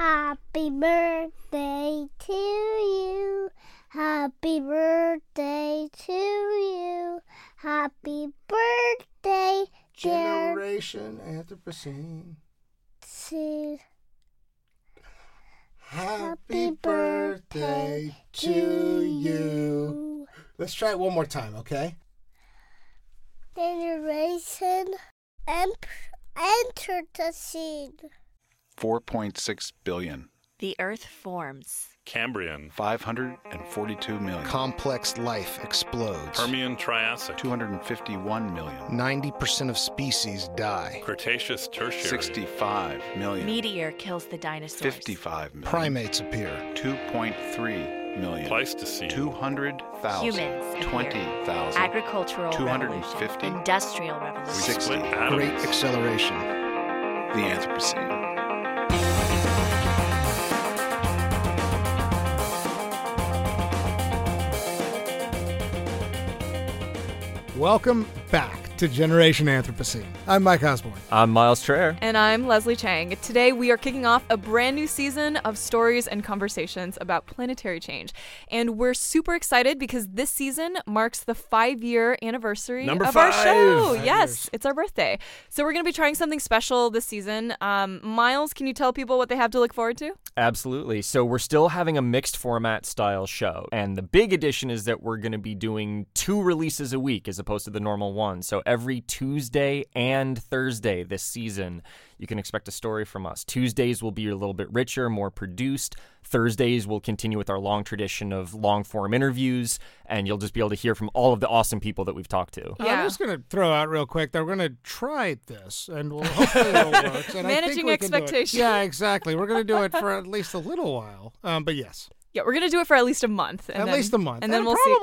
Happy birthday to you, happy birthday to you, happy birthday, Generation Anthropocene. Happy birthday to you. Let's try it one more time, okay? Generation Anthropocene. 4.6 billion. The Earth forms. Cambrian. 542 million. Complex life explodes. Permian-Triassic. 251 million. 90% of species die. Cretaceous Tertiary. 65 million. Meteor kills the dinosaurs. 55 million. Primates appear. 2.3 million. Pleistocene. 200,000. Humans. 20,000. Agricultural. 250. Revolution. Industrial revolution. 60. Great acceleration. The Anthropocene. Welcome back to Generation Anthropocene. I'm Mike Osborne. I'm Miles Traer. And I'm Leslie Chang. Today we are kicking off a brand new season of stories and conversations about planetary change. And we're super excited because this season marks the 5-year anniversary of our show. Yes, it's our birthday. So we're going to be trying something special this season. Miles, can you tell people what they have to look forward to? Absolutely. So we're still having a mixed format style show. And the big addition is that we're going to be doing 2 releases a week as opposed to the normal one. So every Tuesday and Thursday this season, you can expect a story from us. Tuesdays will be a little bit richer, more produced. Thursdays will continue with our long tradition of long-form interviews, and you'll just be able to hear from all of the awesome people that we've talked to. Yeah. I'm just going to throw out real quick that we're going to try this, and we'll hopefully it'll work. And Managing expectations. Yeah, exactly. We're going to do it for at least a little while, but yes. Yeah, we're going to do it for at least a month. And then we'll probably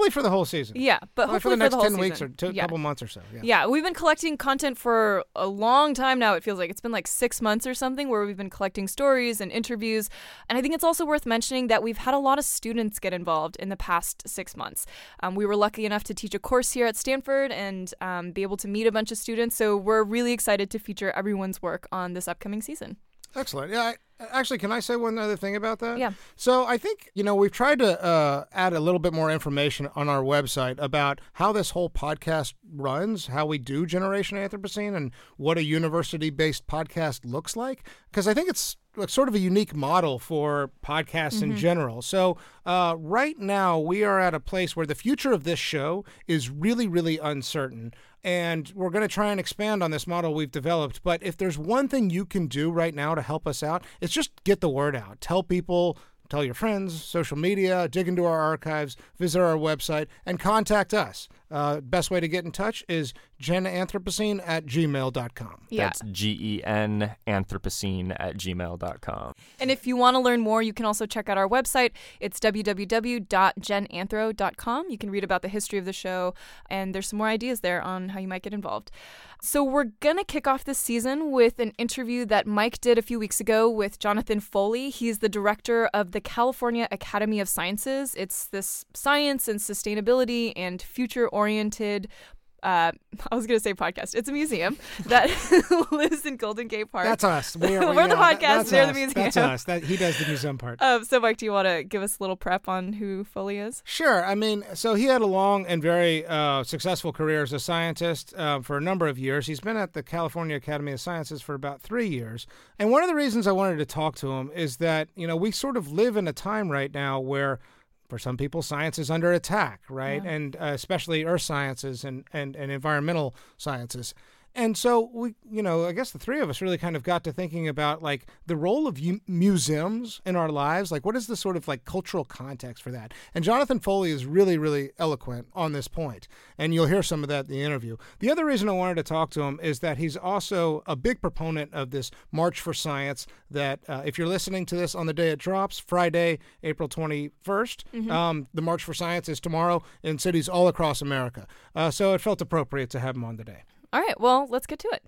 see. For the whole season. Yeah, but hopefully for the next 10 season. Weeks or a couple months or so. Yeah, we've been collecting content for a long time now, it feels like. It's been like 6 months or something where we've been collecting stories and interviews. And I think it's also worth mentioning that we've had a lot of students get involved in the past 6 months. We were lucky enough to teach a course here at Stanford and be able to meet a bunch of students. So we're really excited to feature everyone's work on this upcoming season. Excellent. Yeah. Actually, can I say one other thing about that? Yeah. So I think, we've tried to add a little bit more information on our website about how this whole podcast runs, how we do Generation Anthropocene, and what a university-based podcast looks like. Because I think it's sort of a unique model for podcasts in general. So right now we are at a place where the future of this show is really, really uncertain. And we're going to try and expand on this model we've developed. But if there's one thing you can do right now to help us out, it's just get the word out. Tell people, tell your friends, social media, dig into our archives, visit our website, and contact us. Best way to get in touch is genanthropocene@gmail.com. Yeah. That's genanthropocene@gmail.com. And if you want to learn more, you can also check out our website. It's www.genanthro.com. You can read about the history of the show, and there's some more ideas there on how you might get involved. So we're going to kick off this season with an interview that Mike did a few weeks ago with Jonathan Foley. He's the director of the California Academy of Sciences. It's this science and sustainability and future-oriented I was going to say podcast. It's a museum that lives in Golden Gate Park. That's us. We're the podcast. They're the museum. That's us. He does the museum part. So, Mike, do you want to give us a little prep on who Foley is? Sure. So he had a long and very successful career as a scientist for a number of years. He's been at the California Academy of Sciences for about 3 years. And one of the reasons I wanted to talk to him is that, we sort of live in a time right now where for some people, science is under attack, right? Yeah. And especially earth sciences and environmental sciences. And so we, you know, I guess the three of us really kind of got to thinking about like the role of museums in our lives. Like, what is the sort of like cultural context for that? And Jonathan Foley is really, really eloquent on this point. And you'll hear some of that in the interview. The other reason I wanted to talk to him is that he's also a big proponent of this March for Science that if you're listening to this on the day it drops, Friday, April 21st, mm-hmm. The March for Science is tomorrow in cities all across America. So it felt appropriate to have him on today. All right, well, let's get to it.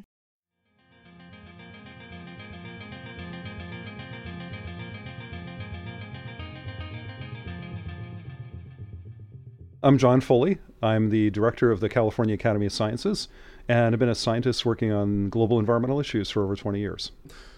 I'm John Foley. I'm the director of the California Academy of Sciences, and I've been a scientist working on global environmental issues for over 20 years.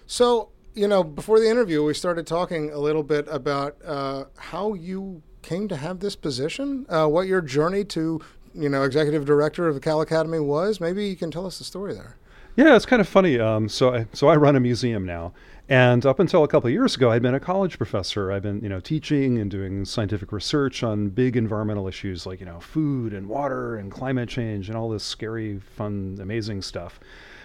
So, you know, before the interview, we started talking a little bit about how you came to have this position, what your journey to executive director of the Cal Academy was. Maybe you can tell us the story there. Yeah, it's kind of funny. So I run a museum now. And up until a couple of years ago, I'd been a college professor. I've been, teaching and doing scientific research on big environmental issues like, food and water and climate change and all this scary, fun, amazing stuff.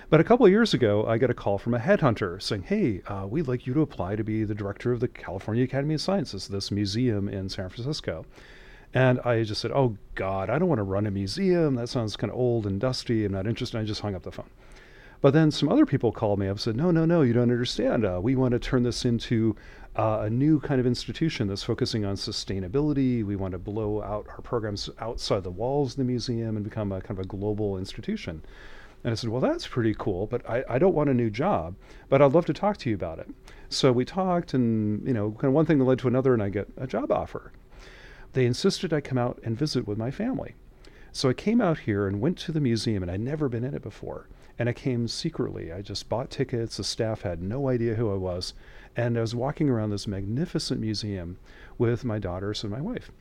But a couple of years ago, I got a call from a headhunter saying, hey, we'd like you to apply to be the director of the California Academy of Sciences, this museum in San Francisco. And I just said, oh, God, I don't want to run a museum. That sounds kind of old and dusty. I'm not interested. I just hung up the phone. But then some other people called me up and said, no, you don't understand. We want to turn this into a new kind of institution that's focusing on sustainability. We want to blow out our programs outside the walls of the museum and become a kind of a global institution. And I said, well, that's pretty cool, but I don't want a new job, but I'd love to talk to you about it. So we talked and, kind of one thing led to another, and I get a job offer. They insisted I come out and visit with my family. So I came out here and went to the museum, and I'd never been in it before. And I came secretly. I just bought tickets. The staff had no idea who I was. And I was walking around this magnificent museum with my daughters and my wife.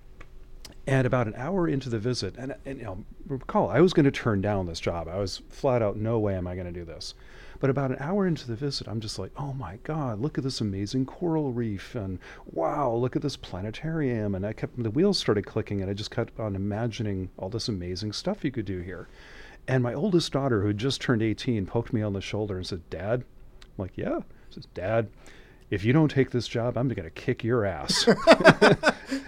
And about an hour into the visit, and recall, I was going to turn down this job. I was flat out, no way am I going to do this. But about an hour into the visit, I'm just like, oh my God, look at this amazing coral reef, and wow, look at this planetarium. And the wheels started clicking, and I just kept on imagining all this amazing stuff you could do here. And my oldest daughter, who had just turned 18, poked me on the shoulder and said, Dad? I'm like, yeah. She says, Dad, if you don't take this job, I'm going to kick your ass.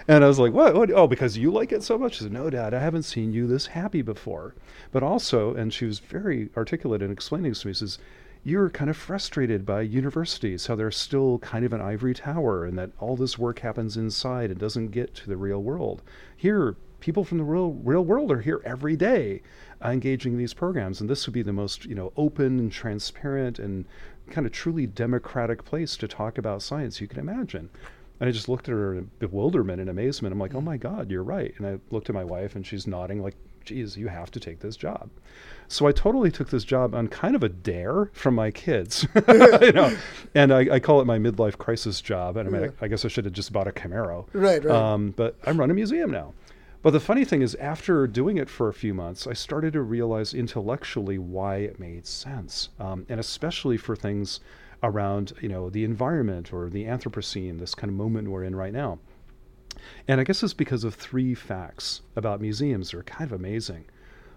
And I was like, what? Oh, because you like it so much? She said, no, Dad, I haven't seen you this happy before. But also, and she was very articulate in explaining this to me, she says, you're kind of frustrated by universities, how they're still kind of an ivory tower and that all this work happens inside and doesn't get to the real world. Here, people from the real world are here every day engaging in these programs. And this would be the most, open and transparent and kind of truly democratic place to talk about science you can imagine. And I just looked at her in bewilderment and amazement. I'm like, oh my God, you're right. And I looked at my wife and she's nodding like, geez, you have to take this job. So I totally took this job on kind of a dare from my kids, and I call it my midlife crisis job. And I mean, yeah. I guess I should have just bought a Camaro. Right. But I'm running a museum now. But the funny thing is, after doing it for a few months, I started to realize intellectually why it made sense. And especially for things around, the environment or the Anthropocene, this kind of moment we're in right now. And I guess it's because of three facts about museums that are kind of amazing.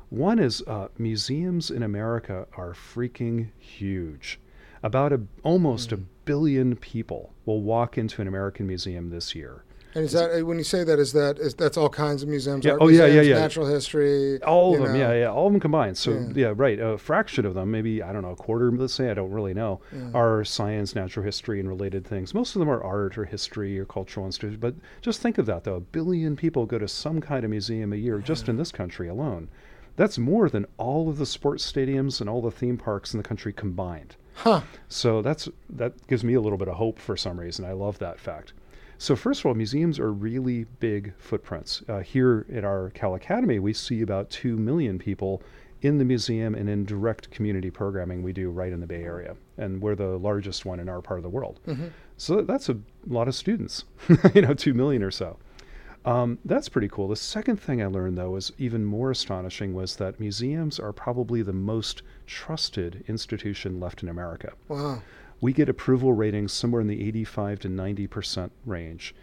One is museums in America are freaking huge. About almost a billion people will walk into an American museum this year. And is that when you say that, that's all kinds of museums? Yeah. Art museums, natural history. All of them, all of them combined. So, right. A fraction of them, maybe, I don't know, a quarter, let's say, I don't really know, are science, natural history, and related things. Most of them are art or history or cultural institutions. But just think of that, though. A billion people go to some kind of museum a year just in this country alone. That's more than all of the sports stadiums and all the theme parks in the country combined. Huh. So that gives me a little bit of hope for some reason. I love that fact. So first of all, museums are really big footprints. Here at our Cal Academy, we see about 2 million people in the museum and in direct community programming we do right in the Bay Area. And we're the largest one in our part of the world. Mm-hmm. So that's a lot of students, 2 million or so. That's pretty cool. The second thing I learned, though, is even more astonishing was that museums are probably the most trusted institution left in America. Wow. We get approval ratings somewhere in the 85 to 90% range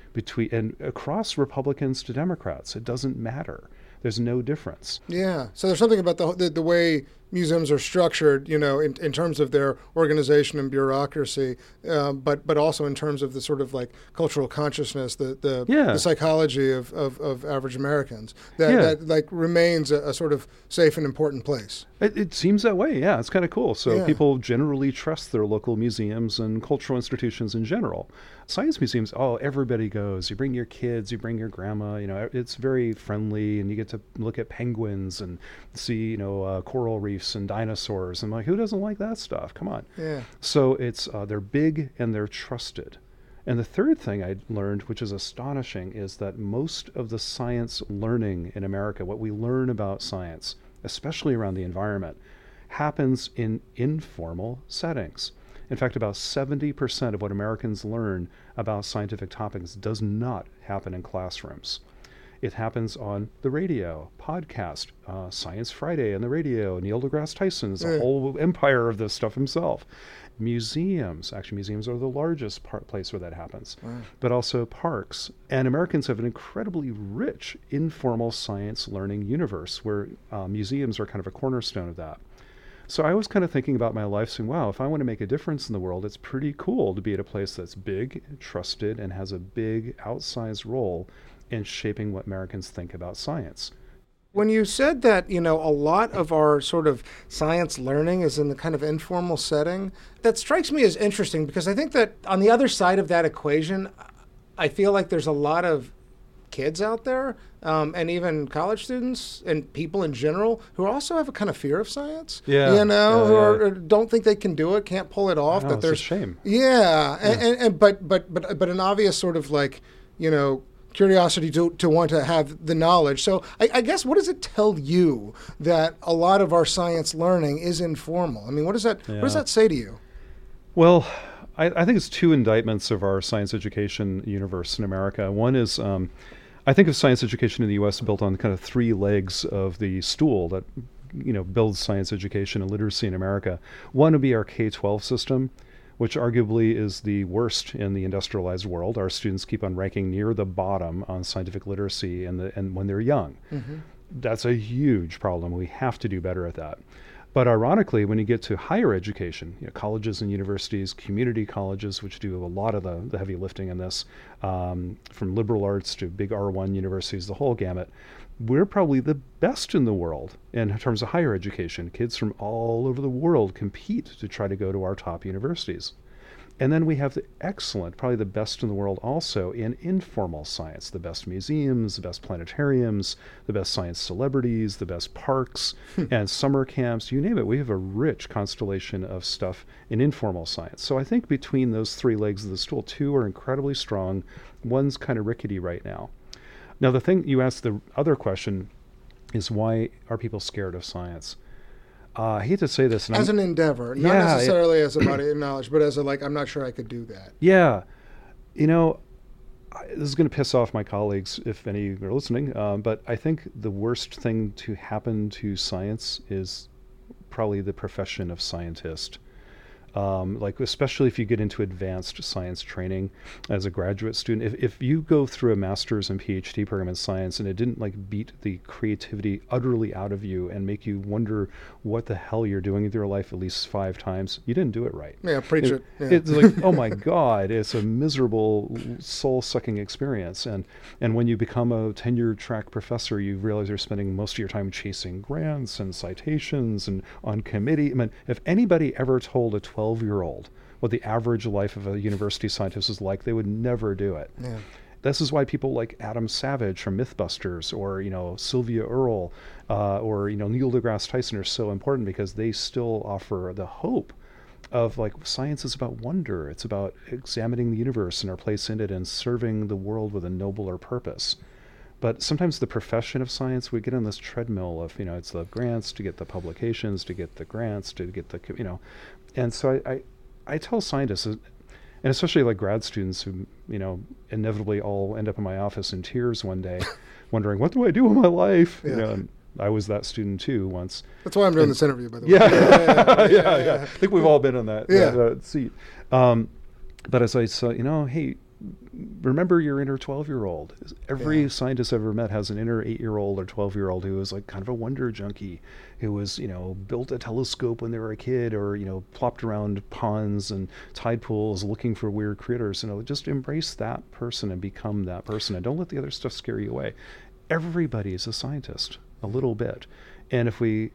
and across Republicans to Democrats. It doesn't matter. There's no difference. Yeah. So there's something about the way museums are structured, you know, in terms of their organization and bureaucracy, but also in terms of the sort of like cultural consciousness, the psychology of average Americans that like remains a sort of safe and important place. It seems that way. Yeah, it's kind of cool. So people generally trust their local museums and cultural institutions in general. Science museums, everybody goes. You bring your kids, you bring your grandma, you know, it's very friendly, and you get to look at penguins and see, you know, coral reefs and dinosaurs. And like, who doesn't like that stuff? Come on. Yeah. So it's, they're big and they're trusted. And the third thing I learned, which is astonishing, is that most of the science learning in America, what we learn about science, especially around the environment, happens in informal settings. In fact, about 70% of what Americans learn about scientific topics does not happen in classrooms. It happens on the radio, podcast, Science Friday on the radio. Neil deGrasse Tyson is a whole empire of this stuff himself. Museums, actually museums are the largest place where that happens, but also parks. And Americans have an incredibly rich informal science learning universe where museums are kind of a cornerstone of that. So I was kind of thinking about my life saying, wow, if I want to make a difference in the world, it's pretty cool to be at a place that's big, trusted, and has a big outsized role in shaping what Americans think about science. When you said that, you know, a lot of our sort of science learning is in the kind of informal setting, that strikes me as interesting because I think that on the other side of that equation, I feel like there's a lot of kids out there and even college students and people in general who also have a kind of fear of science, who don't think they can do it, can't pull it off. That there's a shame. But an obvious sort of like, you know, curiosity to want to have the knowledge. So I guess, what does it tell you that a lot of our science learning is informal? I mean, what does that say to you? Well, I think it's two indictments of our science education universe in America. One is, I think of science education in the U.S. built on kind of three legs of the stool that, you know, builds science education and literacy in America. One would be our K-12 system, which arguably is the worst in the industrialized world. Our students keep on ranking near the bottom on scientific literacy and when they're young. Mm-hmm. That's a huge problem. We have to do better at that. But ironically, when you get to higher education, you know, colleges and universities, community colleges, which do a lot of the heavy lifting in this, from liberal arts to big R1 universities, the whole gamut, we're probably the best in the world in terms of higher education. Kids from all over the world compete to try to go to our top universities. And then we have the excellent, probably the best in the world also in informal science, the best museums, the best planetariums, the best science celebrities, the best parks and summer camps, you name it. We have a rich constellation of stuff in informal science. So I think between those three legs of the stool, two are incredibly strong. One's kind of rickety right now. Now, the thing you asked, the other question is, why are people scared of science? I hate to say this. As an endeavor, not necessarily as a body of knowledge, but as a, like, I'm not sure I could do that. Yeah. You know, this is going to piss off my colleagues, if any are listening, but I think the worst thing to happen to science is probably the profession of scientist. Like, especially if you get into advanced science training as a graduate student, if you go through a master's and PhD program in science and it didn't like beat the creativity utterly out of you and make you wonder what the hell you're doing with your life at least 5 times, you didn't do it right. Yeah, preach it. Yeah. It's like, oh my God, it's a miserable, soul-sucking experience. And when you become a tenure-track professor, you realize you're spending most of your time chasing grants and citations and on committee. I mean, if anybody ever told a 12-year-old what the average life of a university scientist is like, they would never do it. Yeah. This is why people like Adam Savage from MythBusters, or, you know, Sylvia Earle, or, you know, Neil deGrasse Tyson are so important, because they still offer the hope of, like, science is about wonder. It's about examining the universe and our place in it and serving the world with a nobler purpose. But sometimes the profession of science, we get on this treadmill of, you know, it's the grants to get the publications, to get the grants, to get the, you know. And so I tell scientists, and especially like grad students who, you know, inevitably all end up in my office in tears one day, wondering, what do I do with my life? Yeah. You know, and I was that student too once. That's why I'm doing this interview, by the way. Yeah. I think we've all been on that seat. But as I said, you know, hey, remember your inner 12-year-old. Every scientist I've ever met has an inner 8-year-old or 12-year-old who is like kind of a wonder junkie, who was, you know, built a telescope when they were a kid, or, you know, plopped around ponds and tide pools looking for weird critters. You know, just embrace that person and become that person, and don't let the other stuff scare you away. Everybody is a scientist a little bit. And if we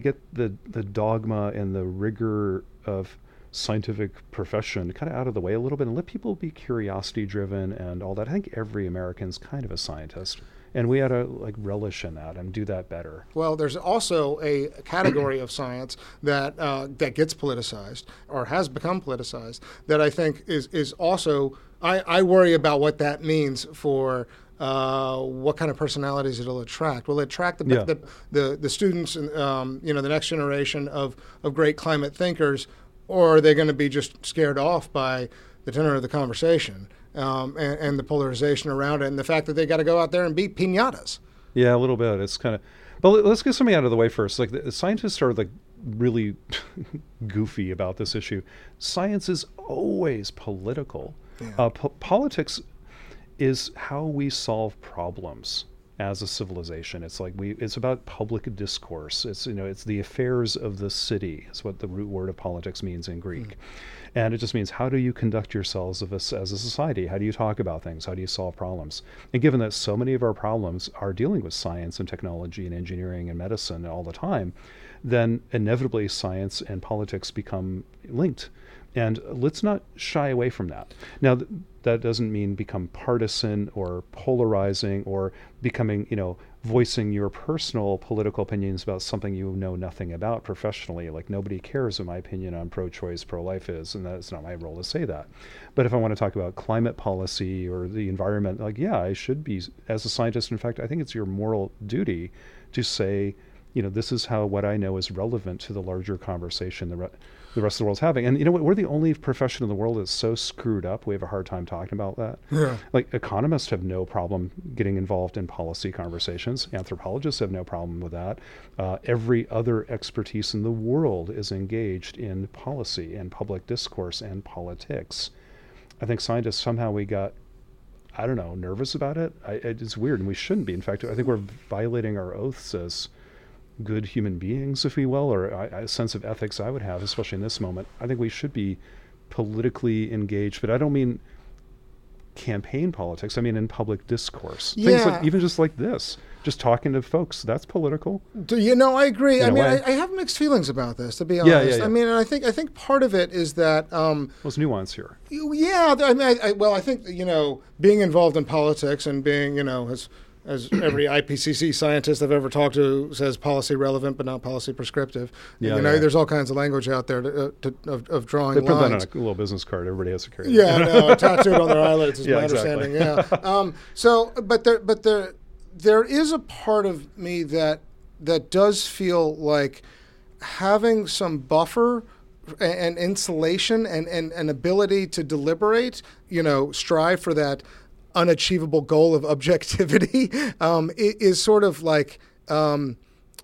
get the dogma and the rigor of scientific profession kind of out of the way a little bit and let people be curiosity driven and all that, I think every American's kind of a scientist, and we ought to like relish in that and do that better. Well, there's also a category of science that that gets politicized or has become politicized that I think is also, I worry about what that means for what kind of personalities it'll attract. Will it attract the students, you know, the next generation of great climate thinkers, or are they going to be just scared off by the tenor of the conversation and the polarization around it, and the fact that they got to go out there and beat piñatas? Yeah, a little bit. It's kind of, but let's get something out of the way first. Like the scientists are like really goofy about this issue. Science is always political. Yeah. Politics is how we solve problems as a civilization. It's like it's about public discourse. It's, you know, it's the affairs of the city. It's what the root word of politics means in Greek. And it just means, how do you conduct yourselves as a society? How do you talk about things? How do you solve problems? And given that so many of our problems are dealing with science and technology and engineering and medicine all the time, then inevitably science and politics become linked. And let's not shy away from that. Now, that doesn't mean become partisan or polarizing or becoming, you know, voicing your personal political opinions about something you know nothing about professionally. Like, nobody cares what my opinion on pro-choice, pro-life is, and that's not my role to say that. But if I want to talk about climate policy or the environment, like, yeah, I should be, as a scientist, in fact, I think it's your moral duty to say, you know, this is how what I know is relevant to the larger conversation the rest of the world's having. And you know what? We're the only profession in the world that's so screwed up. We have a hard time talking about that. Yeah. Like, economists have no problem getting involved in policy conversations. Anthropologists have no problem with that. Every other expertise in the world is engaged in policy and public discourse and politics. I think scientists, somehow we got, I don't know, nervous about it. It's weird, and we shouldn't be. In fact, I think we're violating our oaths as good human beings, if we will, or a sense of ethics I would have, especially in this moment. I think we should be politically engaged, but I don't mean campaign politics. I mean in public discourse. Yeah. Things like, even just like this, just talking to folks, that's political. Do you know, I agree. In I mean, I have mixed feelings about this, to be honest. Yeah. I mean, and I think part of it is that... there's nuance here. Yeah. I mean, I think, you know, being involved in politics and being, you know, as every IPCC scientist I've ever talked to says, policy relevant but not policy prescriptive. Yeah, you know, there's all kinds of language out there of drawing lines. They put lines. That on a little business card. Everybody has to carry it. Yeah, no, tattooed on their eyelids is my understanding. Yeah. So, but there is a part of me that does feel like having some buffer and insulation and an ability to deliberate, you know, strive for that unachievable goal of objectivity is sort of like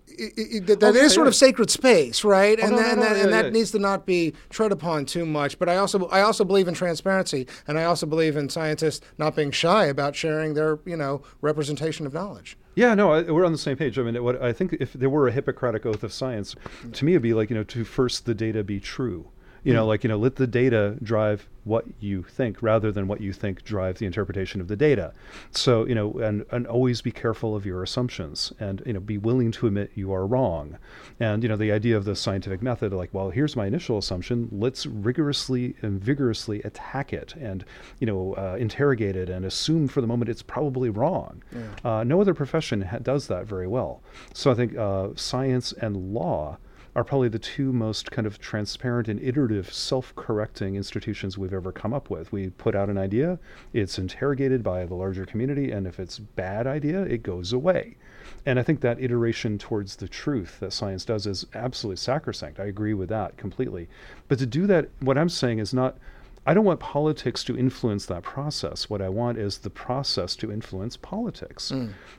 is sort of sacred space, right? And that needs to not be tread upon too much. But I also believe in transparency, and I also believe in scientists not being shy about sharing their, you know, representation of knowledge. Yeah, no, we're on the same page. I mean, what I think, if there were a Hippocratic oath of science, to me it'd be like, you know, to first the data be true. You know, like, you know, let the data drive what you think rather than what you think drive the interpretation of the data. So, you know, and always be careful of your assumptions and, you know, be willing to admit you are wrong. And, you know, the idea of the scientific method, like, well, here's my initial assumption. Let's rigorously and vigorously attack it and, you know, interrogate it and assume for the moment it's probably wrong. Yeah. No other profession does that very well. So I think science and law are probably the two most kind of transparent and iterative self-correcting institutions we've ever come up with. We put out an idea, it's interrogated by the larger community, and if it's a bad idea, it goes away. And I think that iteration towards the truth that science does is absolutely sacrosanct. I agree with that completely. But to do that, what I'm saying is not, I don't want politics to influence that process. What I want is the process to influence politics.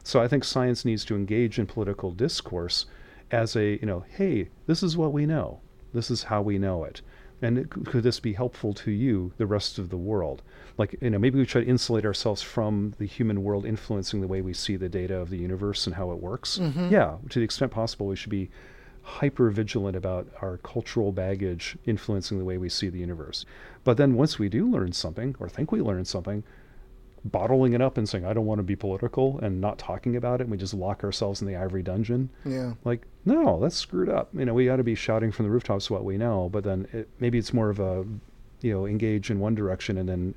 So I think science needs to engage in political discourse as a, you know, hey, this is what we know. This is how we know it. And could this be helpful to you, the rest of the world? Like, you know, maybe we try to insulate ourselves from the human world influencing the way we see the data of the universe and how it works. Mm-hmm. Yeah, to the extent possible, we should be hyper vigilant about our cultural baggage influencing the way we see the universe. But then once we do learn something, or think we learn something, bottling it up and saying, I don't want to be political, and not talking about it, and we just lock ourselves in the ivory dungeon. Yeah. Like, no, that's screwed up. You know, we ought to be shouting from the rooftops what we know, but then maybe it's more of a, you know, engage in one direction and then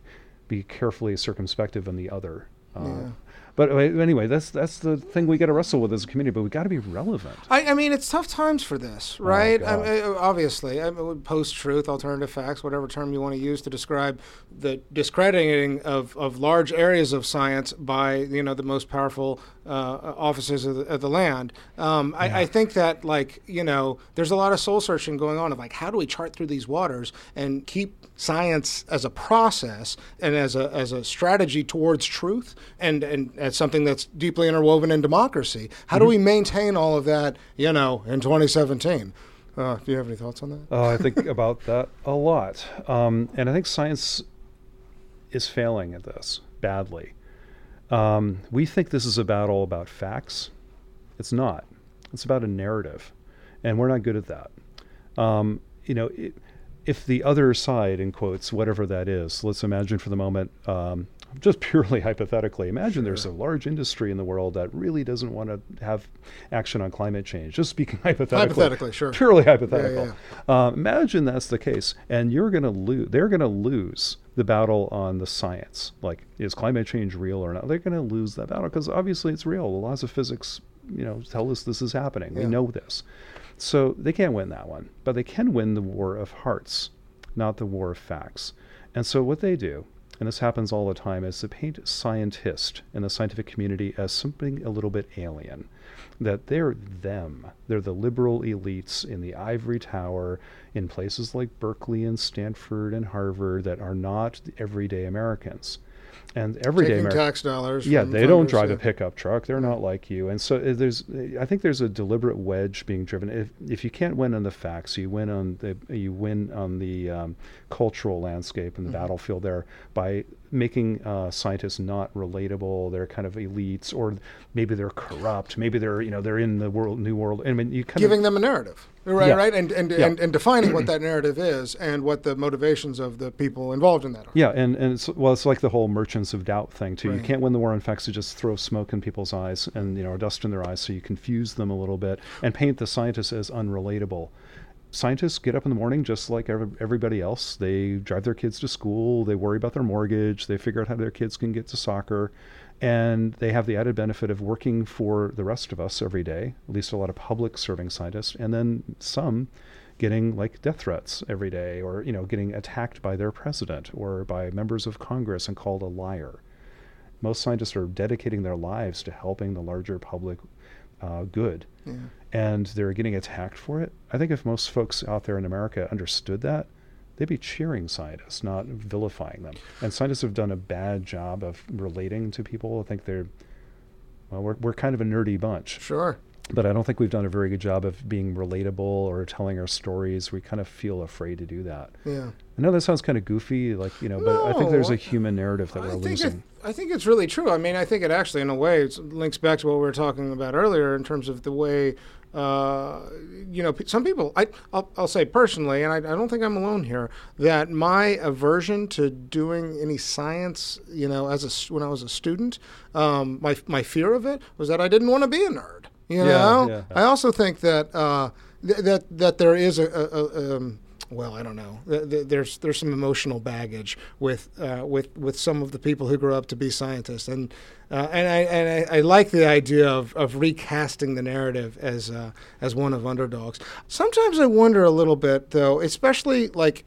be carefully circumspective in the other. Yeah. But anyway, that's the thing we got to wrestle with as a community, but we got to be relevant. I mean, it's tough times for this, right? Oh, obviously, post-truth, alternative facts, whatever term you want to use to describe the discrediting of large areas of science by, you know, the most powerful officers of the land. I think that, like, you know, there's a lot of soul searching going on of, like, how do we chart through these waters and keep science as a process and as a strategy towards truth and it's something that's deeply interwoven in democracy. How do we maintain all of that, you know, in 2017? Do you have any thoughts on that? I think about that a lot. And I think science is failing at this badly. We think this is a battle about facts. It's not. It's about a narrative. And we're not good at that. You know, if the other side, in quotes, whatever that is, let's imagine for the moment, just purely hypothetically, imagine there's a large industry in the world that really doesn't want to have action on climate change. Just speaking hypothetically, sure. Purely hypothetical. Yeah. Imagine that's the case, and you're going to lose. They're going to lose the battle on the science. Like, is climate change real or not? They're going to lose that battle because obviously it's real. The laws of physics, you know, tell us this is happening. Yeah. We know this, so they can't win that one. But they can win the war of hearts, not the war of facts. And so what they do, and this happens all the time, is to paint scientist and the scientific community as something a little bit alien, that they're them. They're the liberal elites in the ivory tower in places like Berkeley and Stanford and Harvard that are not everyday Americans. And everyday Americans. Taking tax dollars. Yeah, they don't drive a pickup truck. They're not like you. And so I think there's a deliberate wedge being driven. If you can't win on the facts, you win on the cultural landscape and the battlefield there by making scientists not relatable. They're kind of elites, or maybe they're corrupt. Maybe they're in the new world. I mean, you kind of giving them a narrative. Right, yeah. Right, and defining what that narrative is and what the motivations of the people involved in that are. Yeah, and it's like the whole merchants of doubt thing too. Right. You can't win the war on facts; you just throw smoke in people's eyes and, you know, or dust in their eyes, so you confuse them a little bit and paint the scientists as unrelatable. Scientists get up in the morning just like everybody else. They drive their kids to school. They worry about their mortgage. They figure out how their kids can get to soccer. And they have the added benefit of working for the rest of us every day, at least a lot of public serving scientists, and then some getting like death threats every day, or, you know, getting attacked by their president or by members of Congress and called a liar. Most scientists are dedicating their lives to helping the larger public good, yeah. And they're getting attacked for it. I think if most folks out there in America understood that, they'd be cheering scientists, not vilifying them. And scientists have done a bad job of relating to people. I think we're kind of a nerdy bunch. Sure. But I don't think we've done a very good job of being relatable or telling our stories. We kind of feel afraid to do that. Yeah. I know that sounds kind of goofy, like, you know, no, but I think there's a human narrative that we're losing. I think it's really true. I mean, I think it actually, in a way, links back to what we were talking about earlier in terms of the way, you know, some people, I'll say personally, and I don't think I'm alone here, that my aversion to doing any science, you know, when I was a student, my fear of it was that I didn't want to be a nerd. You know, I also think that that there is well, I don't know. There's some emotional baggage with some of the people who grew up to be scientists, and I like the idea of recasting the narrative as one of underdogs. Sometimes I wonder a little bit, though, especially like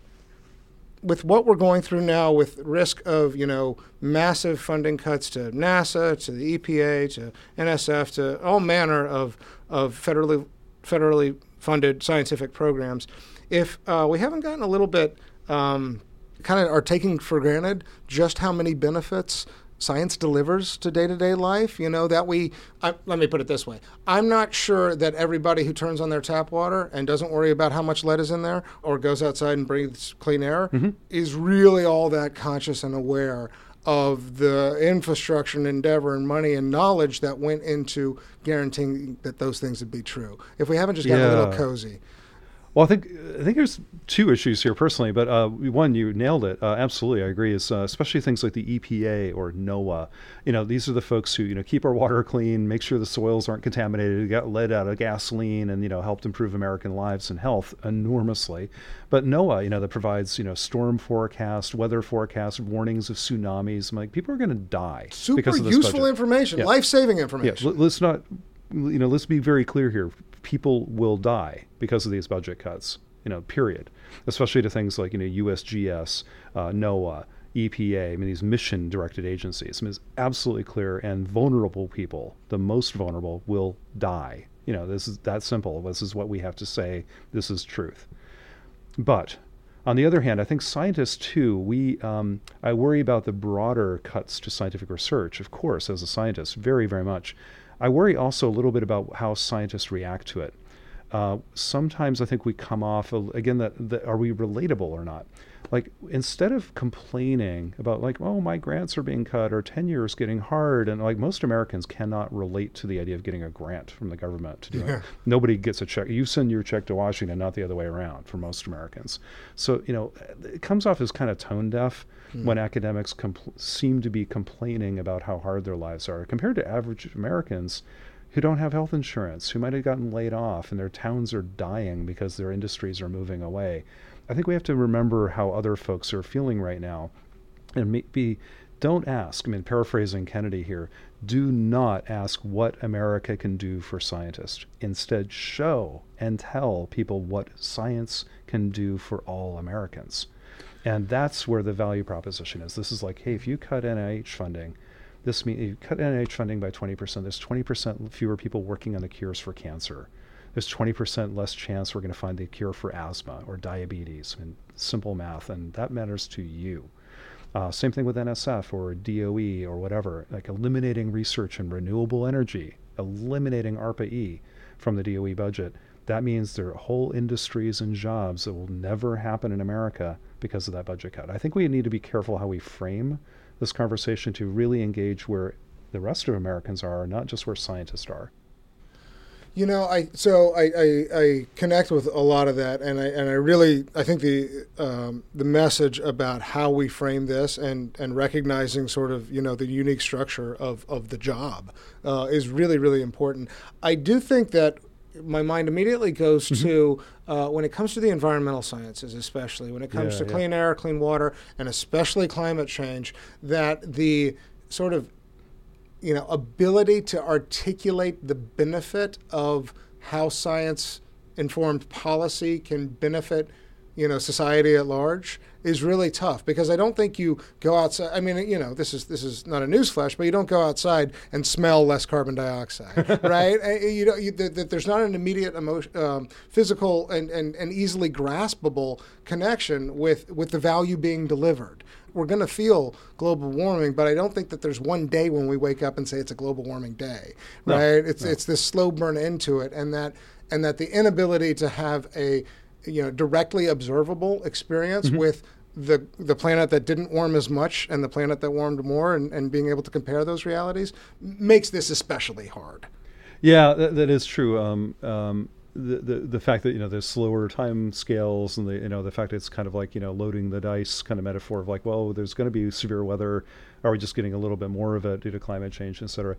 with what we're going through now, with risk of, you know, massive funding cuts to NASA, to the EPA, to NSF, to all manner of federally funded scientific programs. If we haven't gotten a little bit kind of are taking for granted just how many benefits science delivers to day-to-day life, you know, that let me put it this way. I'm not sure that everybody who turns on their tap water and doesn't worry about how much lead is in there or goes outside and breathes clean air is really all that conscious and aware of the infrastructure and endeavor and money and knowledge that went into guaranteeing that those things would be true. If we haven't just gotten a little cozy. Well, I think there's two issues here personally, but one, you nailed it. Absolutely, I agree. Is especially things like the EPA or NOAA. You know, these are the folks who, you know, keep our water clean, make sure the soils aren't contaminated, got lead out of gasoline, and, you know, helped improve American lives and health enormously. But NOAA, you know, that provides, you know, storm forecast, weather forecast, warnings of tsunamis. I'm like, people are going to die. Super because of this useful budget. Information, yeah. Life-saving information. Yeah. Let's not, you know, let's be very clear here. People will die because of these budget cuts, you know, period, especially to things like, you know, USGS, NOAA, EPA, I mean, these mission directed agencies. I mean, it's absolutely clear, and vulnerable people, the most vulnerable, will die. You know, this is that simple. This is what we have to say. This is truth. But on the other hand, I think scientists too, I worry about the broader cuts to scientific research, of course, as a scientist, very, very much. I worry also a little bit about how scientists react to it. Sometimes I think we come off, again, are we relatable or not? Like, instead of complaining about, like, oh, my grants are being cut or tenure is getting hard, and, like, most Americans cannot relate to the idea of getting a grant from the government to do it. Nobody gets a check. You send your check to Washington, not the other way around for most Americans. So, you know, it comes off as kind of tone deaf when academics seem to be complaining about how hard their lives are compared to average Americans who don't have health insurance, who might have gotten laid off, and their towns are dying because their industries are moving away. I think we have to remember how other folks are feeling right now, and maybe don't ask, I mean, paraphrasing Kennedy here, do not ask what America can do for scientists. Instead, show and tell people what science can do for all Americans. And that's where the value proposition is. This is like, hey, if you cut NIH funding, this means you cut NIH funding by 20%, there's 20% fewer people working on the cures for cancer. There's 20% less chance we're going to find the cure for asthma or diabetes, and simple math, and that matters to you. Same thing with NSF or DOE or whatever, like eliminating research in renewable energy, eliminating ARPA-E from the DOE budget. That means there are whole industries and jobs that will never happen in America because of that budget cut. I think we need to be careful how we frame this conversation to really engage where the rest of Americans are, not just where scientists are. You know, I connect with a lot of that, and I think the message about how we frame this and recognizing sort of, you know, the unique structure of the job is really, really important. I do think that my mind immediately goes to when it comes to the environmental sciences, especially when it comes to clean air, clean water, and especially climate change, that the sort of, you know, ability to articulate the benefit of how science-informed policy can benefit, you know, society at large is really tough, because I don't think you go outside. I mean, you know, this is not a newsflash, but you don't go outside and smell less carbon dioxide, right? You know, there's not an immediate physical and easily graspable connection with the value being delivered. We're going to feel global warming, but I don't think that there's one day when we wake up and say it's a global warming day, right? No, it's this slow burn into it, and that the inability to have a, you know, directly observable experience with the planet that didn't warm as much and the planet that warmed more, and being able to compare those realities makes this especially hard. Yeah, that is true. The fact that, you know, there's slower time scales, and the, you know, the fact that it's kind of like, you know, loading the dice kind of metaphor of like, well, there's going to be severe weather. Are we just getting a little bit more of it due to climate change, et cetera?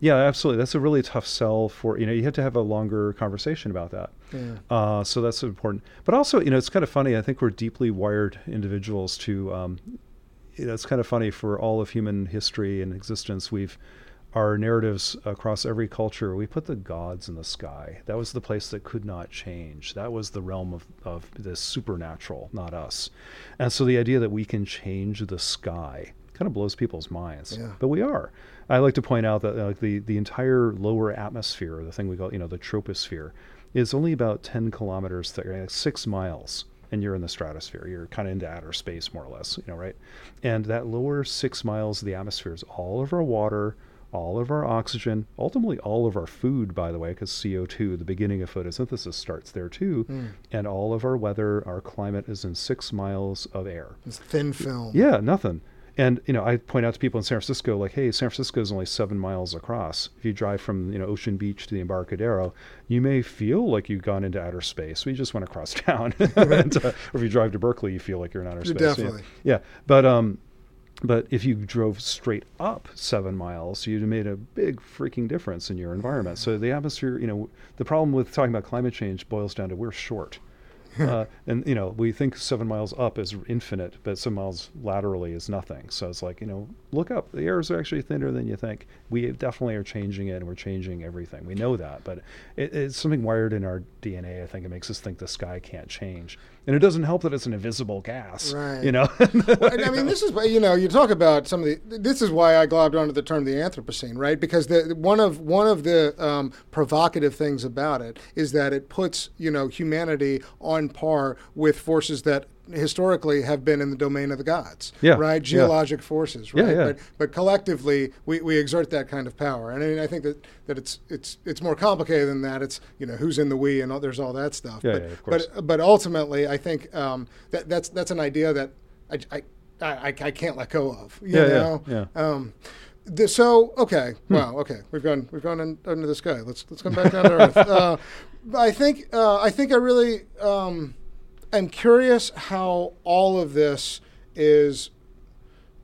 Yeah, absolutely. That's a really tough sell for, you know, you have to have a longer conversation about that. Yeah. So that's important. But also, you know, it's kind of funny. I think we're deeply wired individuals to, you know, it's kind of funny, for all of human history and existence, our narratives across every culture, we put the gods in the sky. That was the place that could not change. That was the realm of the supernatural, not us. And so the idea that we can change the sky kind of blows people's minds, but we are. I like to point out that the entire lower atmosphere, the thing we call, you know, the troposphere, is only about 10 kilometers thick, like 6 miles. and you're in the stratosphere. You're kind of into outer space, more or less, you know, right? And that lower 6 miles of the atmosphere is all of our water, all of our oxygen, ultimately all of our food, by the way, because CO2, the beginning of photosynthesis, starts there too. Mm. And all of our weather, our climate is in 6 miles of air. It's thin film. Yeah, nothing. And, you know, I point out to people in San Francisco, like, hey, San Francisco is only 7 miles across. If you drive from, you know, Ocean Beach to the Embarcadero, you may feel like you've gone into outer space. We just went across town. And, or if you drive to Berkeley, you feel like you're in outer space. Definitely. Yeah. But if you drove straight up 7 miles, you'd have made a big freaking difference in your environment. So the atmosphere, you know, the problem with talking about climate change boils down to we're short. And, you know, we think 7 miles up is infinite, but 7 miles laterally is nothing. So it's like, you know, look up. The air is actually thinner than you think. We definitely are changing it, and we're changing everything. We know that, but it's something wired in our DNA. I think it makes us think the sky can't change. And it doesn't help that it's an invisible gas, right. You know. Well, I mean, this is, you know, you talk about some of the. This is why I globbed onto the term the Anthropocene, right? Because one of the provocative things about it is that it puts, you know, humanity on par with forces that historically have been in the domain of the gods, yeah, right? Geologic forces, right? Yeah, yeah. But collectively, we exert that kind of power. And I mean, I think that it's more complicated than that. It's, you know, who's in the we, and all, there's all that stuff. Yeah, of course. But ultimately, I think that's an idea that I can't let go of. You know? Yeah. We've gone under the sky. Let's come back down to earth. I think I really. I'm curious how all of this is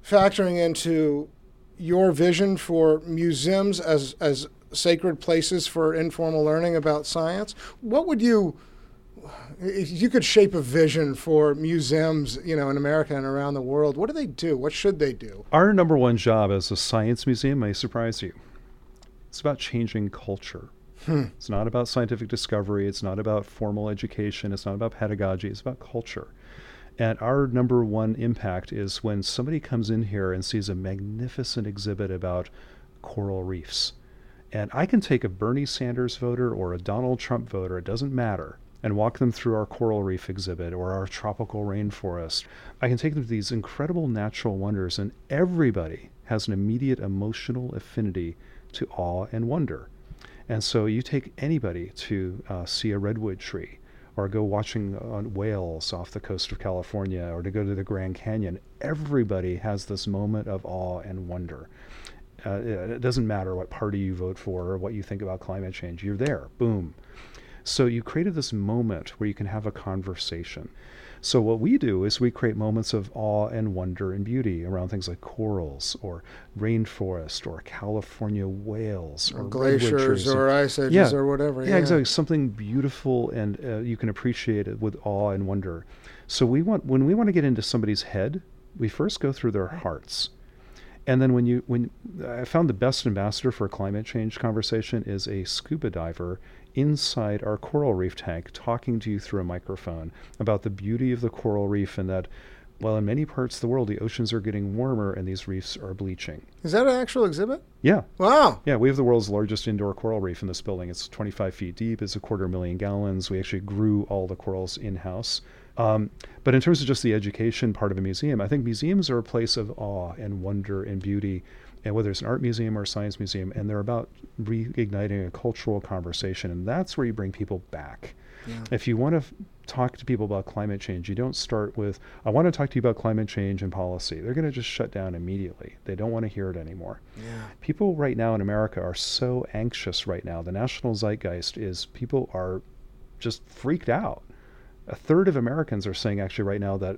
factoring into your vision for museums as sacred places for informal learning about science. What would you, if you could shape a vision for museums, you know, in America and around the world, what do they do? What should they do? Our number one job as a science museum may surprise you. It's about changing culture. It's not about scientific discovery. It's not about formal education. It's not about pedagogy. It's about culture. And our number one impact is when somebody comes in here and sees a magnificent exhibit about coral reefs. And I can take a Bernie Sanders voter or a Donald Trump voter, it doesn't matter, and walk them through our coral reef exhibit or our tropical rainforest. I can take them to these incredible natural wonders, and everybody has an immediate emotional affinity to awe and wonder. And so you take anybody to see a redwood tree or go watching on whales off the coast of California or to go to the Grand Canyon, everybody has this moment of awe and wonder. It doesn't matter what party you vote for or what you think about climate change. You're there. Boom. So you created this moment where you can have a conversation. So what we do is we create moments of awe and wonder and beauty around things like corals or rainforest or California whales or glaciers or ice ages or whatever. Yeah, exactly. Something beautiful and you can appreciate it with awe and wonder. So when we want to get into somebody's head, we first go through their hearts. And then when I found the best ambassador for a climate change conversation is a scuba diver inside our coral reef tank talking to you through a microphone about the beauty of the coral reef and that, well, in many parts of the world, the oceans are getting warmer and these reefs are bleaching. Is that an actual exhibit? Yeah. Wow. Yeah, we have the world's largest indoor coral reef in this building. It's 25 feet deep. It's 250,000 gallons. We actually grew all the corals in-house. But in terms of just the education part of a museum, I think museums are a place of awe and wonder and beauty, and whether it's an art museum or a science museum, and they're about reigniting a cultural conversation, and that's where you bring people back. Yeah. If you want to talk to people about climate change, you don't start with, I want to talk to you about climate change and policy. They're going to just shut down immediately. They don't want to hear it anymore. Yeah. People right now in America are so anxious right now. The national zeitgeist is people are just freaked out. A third of Americans are saying actually right now that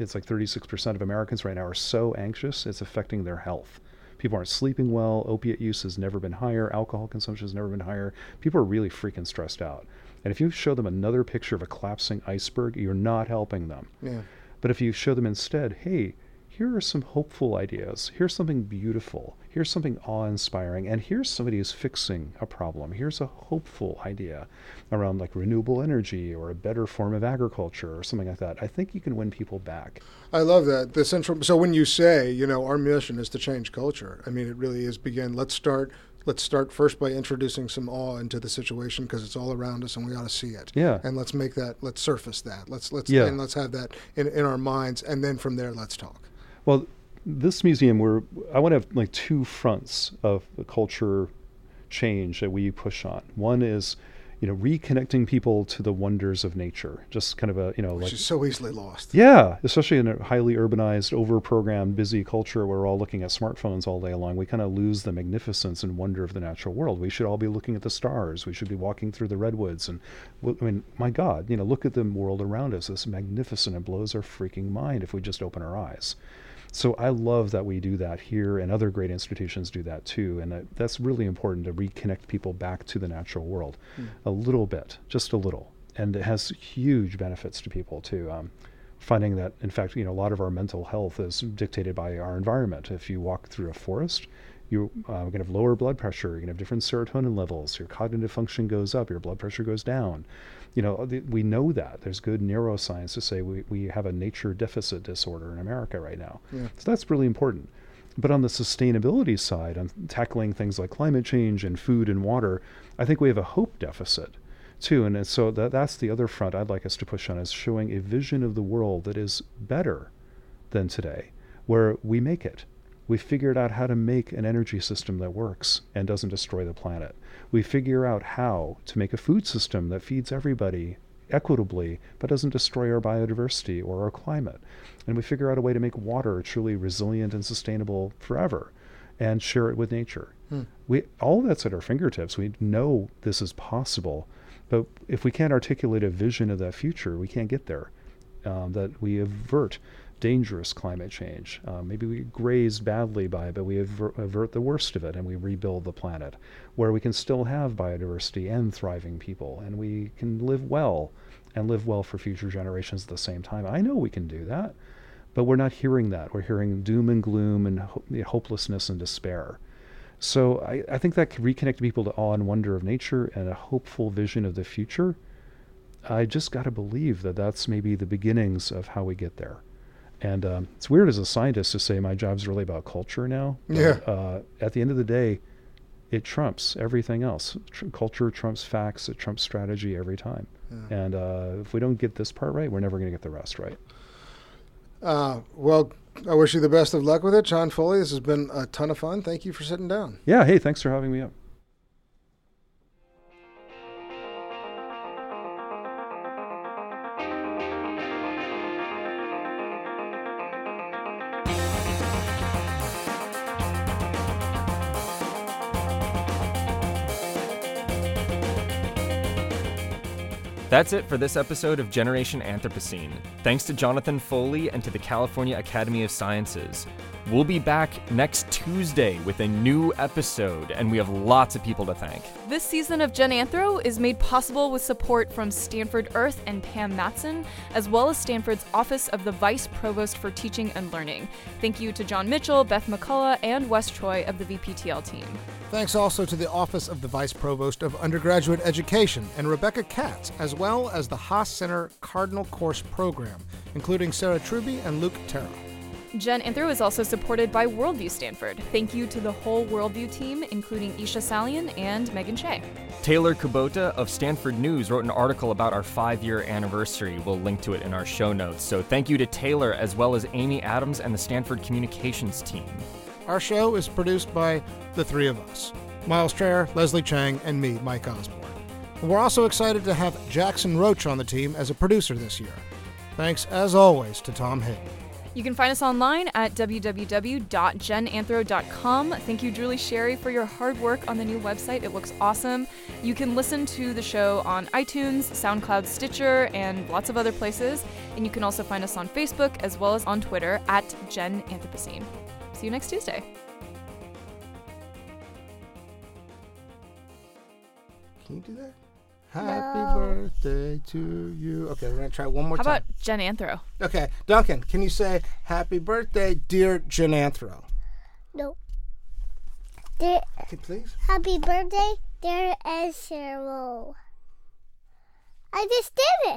it's like 36% of Americans right now are so anxious it's affecting their health. People aren't sleeping well. Opiate use has never been higher. Alcohol consumption has never been higher. People are really freaking stressed out. And if you show them another picture of a collapsing iceberg, you're not helping them. Yeah. But if you show them instead, hey, here are some hopeful ideas. Here's something beautiful. Here's something awe-inspiring. And here's somebody who's fixing a problem. Here's a hopeful idea around like renewable energy or a better form of agriculture or something like that. I think you can win people back. I love that. So when you say, you know, our mission is to change culture, I mean, it really is begin. Let's start let's start first by introducing some awe into the situation because it's all around us and we ought to see it. Yeah. And let's make that, let's surface that. And let's have that in our minds. And then from there, let's talk. Well, this museum, I want to have like two fronts of the culture change that we push on. One is, reconnecting people to the wonders of nature, just kind of which is so easily lost. Yeah, especially in a highly urbanized, over-programmed, busy culture where we're all looking at smartphones all day long. We kind of lose the magnificence and wonder of the natural world. We should all be looking at the stars. We should be walking through the redwoods. And my God, look at the world around us. It's magnificent. It blows our freaking mind if we just open our eyes. So I love that we do that here, and other great institutions do that too. And that's really important to reconnect people back to the natural world a little bit, just a little. And it has huge benefits to people too. Finding that, in fact, a lot of our mental health is dictated by our environment. If you walk through a forest, you're going to have lower blood pressure, you're going to have different serotonin levels, your cognitive function goes up, your blood pressure goes down. We know that. There's good neuroscience to say we have a nature deficit disorder in America right now. Yeah. So that's really important. But on the sustainability side, on tackling things like climate change and food and water, I think we have a hope deficit too. And so that's the other front I'd like us to push on, is showing a vision of the world that is better than today, where we make it. We figured out how to make an energy system that works and doesn't destroy the planet. We figure out how to make a food system that feeds everybody equitably, but doesn't destroy our biodiversity or our climate. And we figure out a way to make water truly resilient and sustainable forever and share it with nature. All that's at our fingertips. We know this is possible, but if we can't articulate a vision of that future, we can't get there, that we avert dangerous climate change. Maybe we graze badly by it, but we avert the worst of it and we rebuild the planet where we can still have biodiversity and thriving people, and we can live well for future generations at the same time. I know we can do that, but we're not hearing that. We're hearing doom and gloom and hopelessness and despair. So I think that can reconnect people to awe and wonder of nature and a hopeful vision of the future. I just got to believe that that's maybe the beginnings of how we get there. And it's weird as a scientist to say my job's really about culture now. But, yeah. At the end of the day, it trumps everything else. Culture trumps facts. It trumps strategy every time. Yeah. And if we don't get this part right, we're never going to get the rest right. Well, I wish you the best of luck with it. John Foley, this has been a ton of fun. Thank you for sitting down. Yeah. Hey, thanks for having me up. That's it for this episode of Generation Anthropocene. Thanks to Jonathan Foley and to the California Academy of Sciences. We'll be back next Tuesday with a new episode, and we have lots of people to thank. This season of Gen Anthro is made possible with support from Stanford Earth and Pam Matson, as well as Stanford's Office of the Vice Provost for Teaching and Learning. Thank you to John Mitchell, Beth McCullough, and Wes Choi of the VPTL team. Thanks also to the Office of the Vice Provost of Undergraduate Education and Rebecca Katz, as well as the Haas Center Cardinal Course Program, including Sarah Truby and Luke Terra. Gen Anthro is also supported by Worldview Stanford. Thank you to the whole Worldview team, including Isha Salian and Megan Shea. Taylor Kubota of Stanford News wrote an article about our 5-year anniversary. We'll link to it in our show notes. So thank you to Taylor, as well as Amy Adams and the Stanford Communications team. Our show is produced by the three of us, Miles Traer, Leslie Chang, and me, Mike Osborne. And we're also excited to have Jackson Roach on the team as a producer this year. Thanks, as always, to Tom Hayden. You can find us online at www.genanthro.com. Thank you, Julie Sherry, for your hard work on the new website. It looks awesome. You can listen to the show on iTunes, SoundCloud, Stitcher, and lots of other places. And you can also find us on Facebook as well as on Twitter at Gen Anthropocene. See you next Tuesday. Can you do that? Happy birthday to you. Okay, we're going to try one more time. How about Gen Anthro? Okay, Duncan, can you say happy birthday, dear Gen Anthro? No. Okay, please. Happy birthday, dear Ezra. I just did it.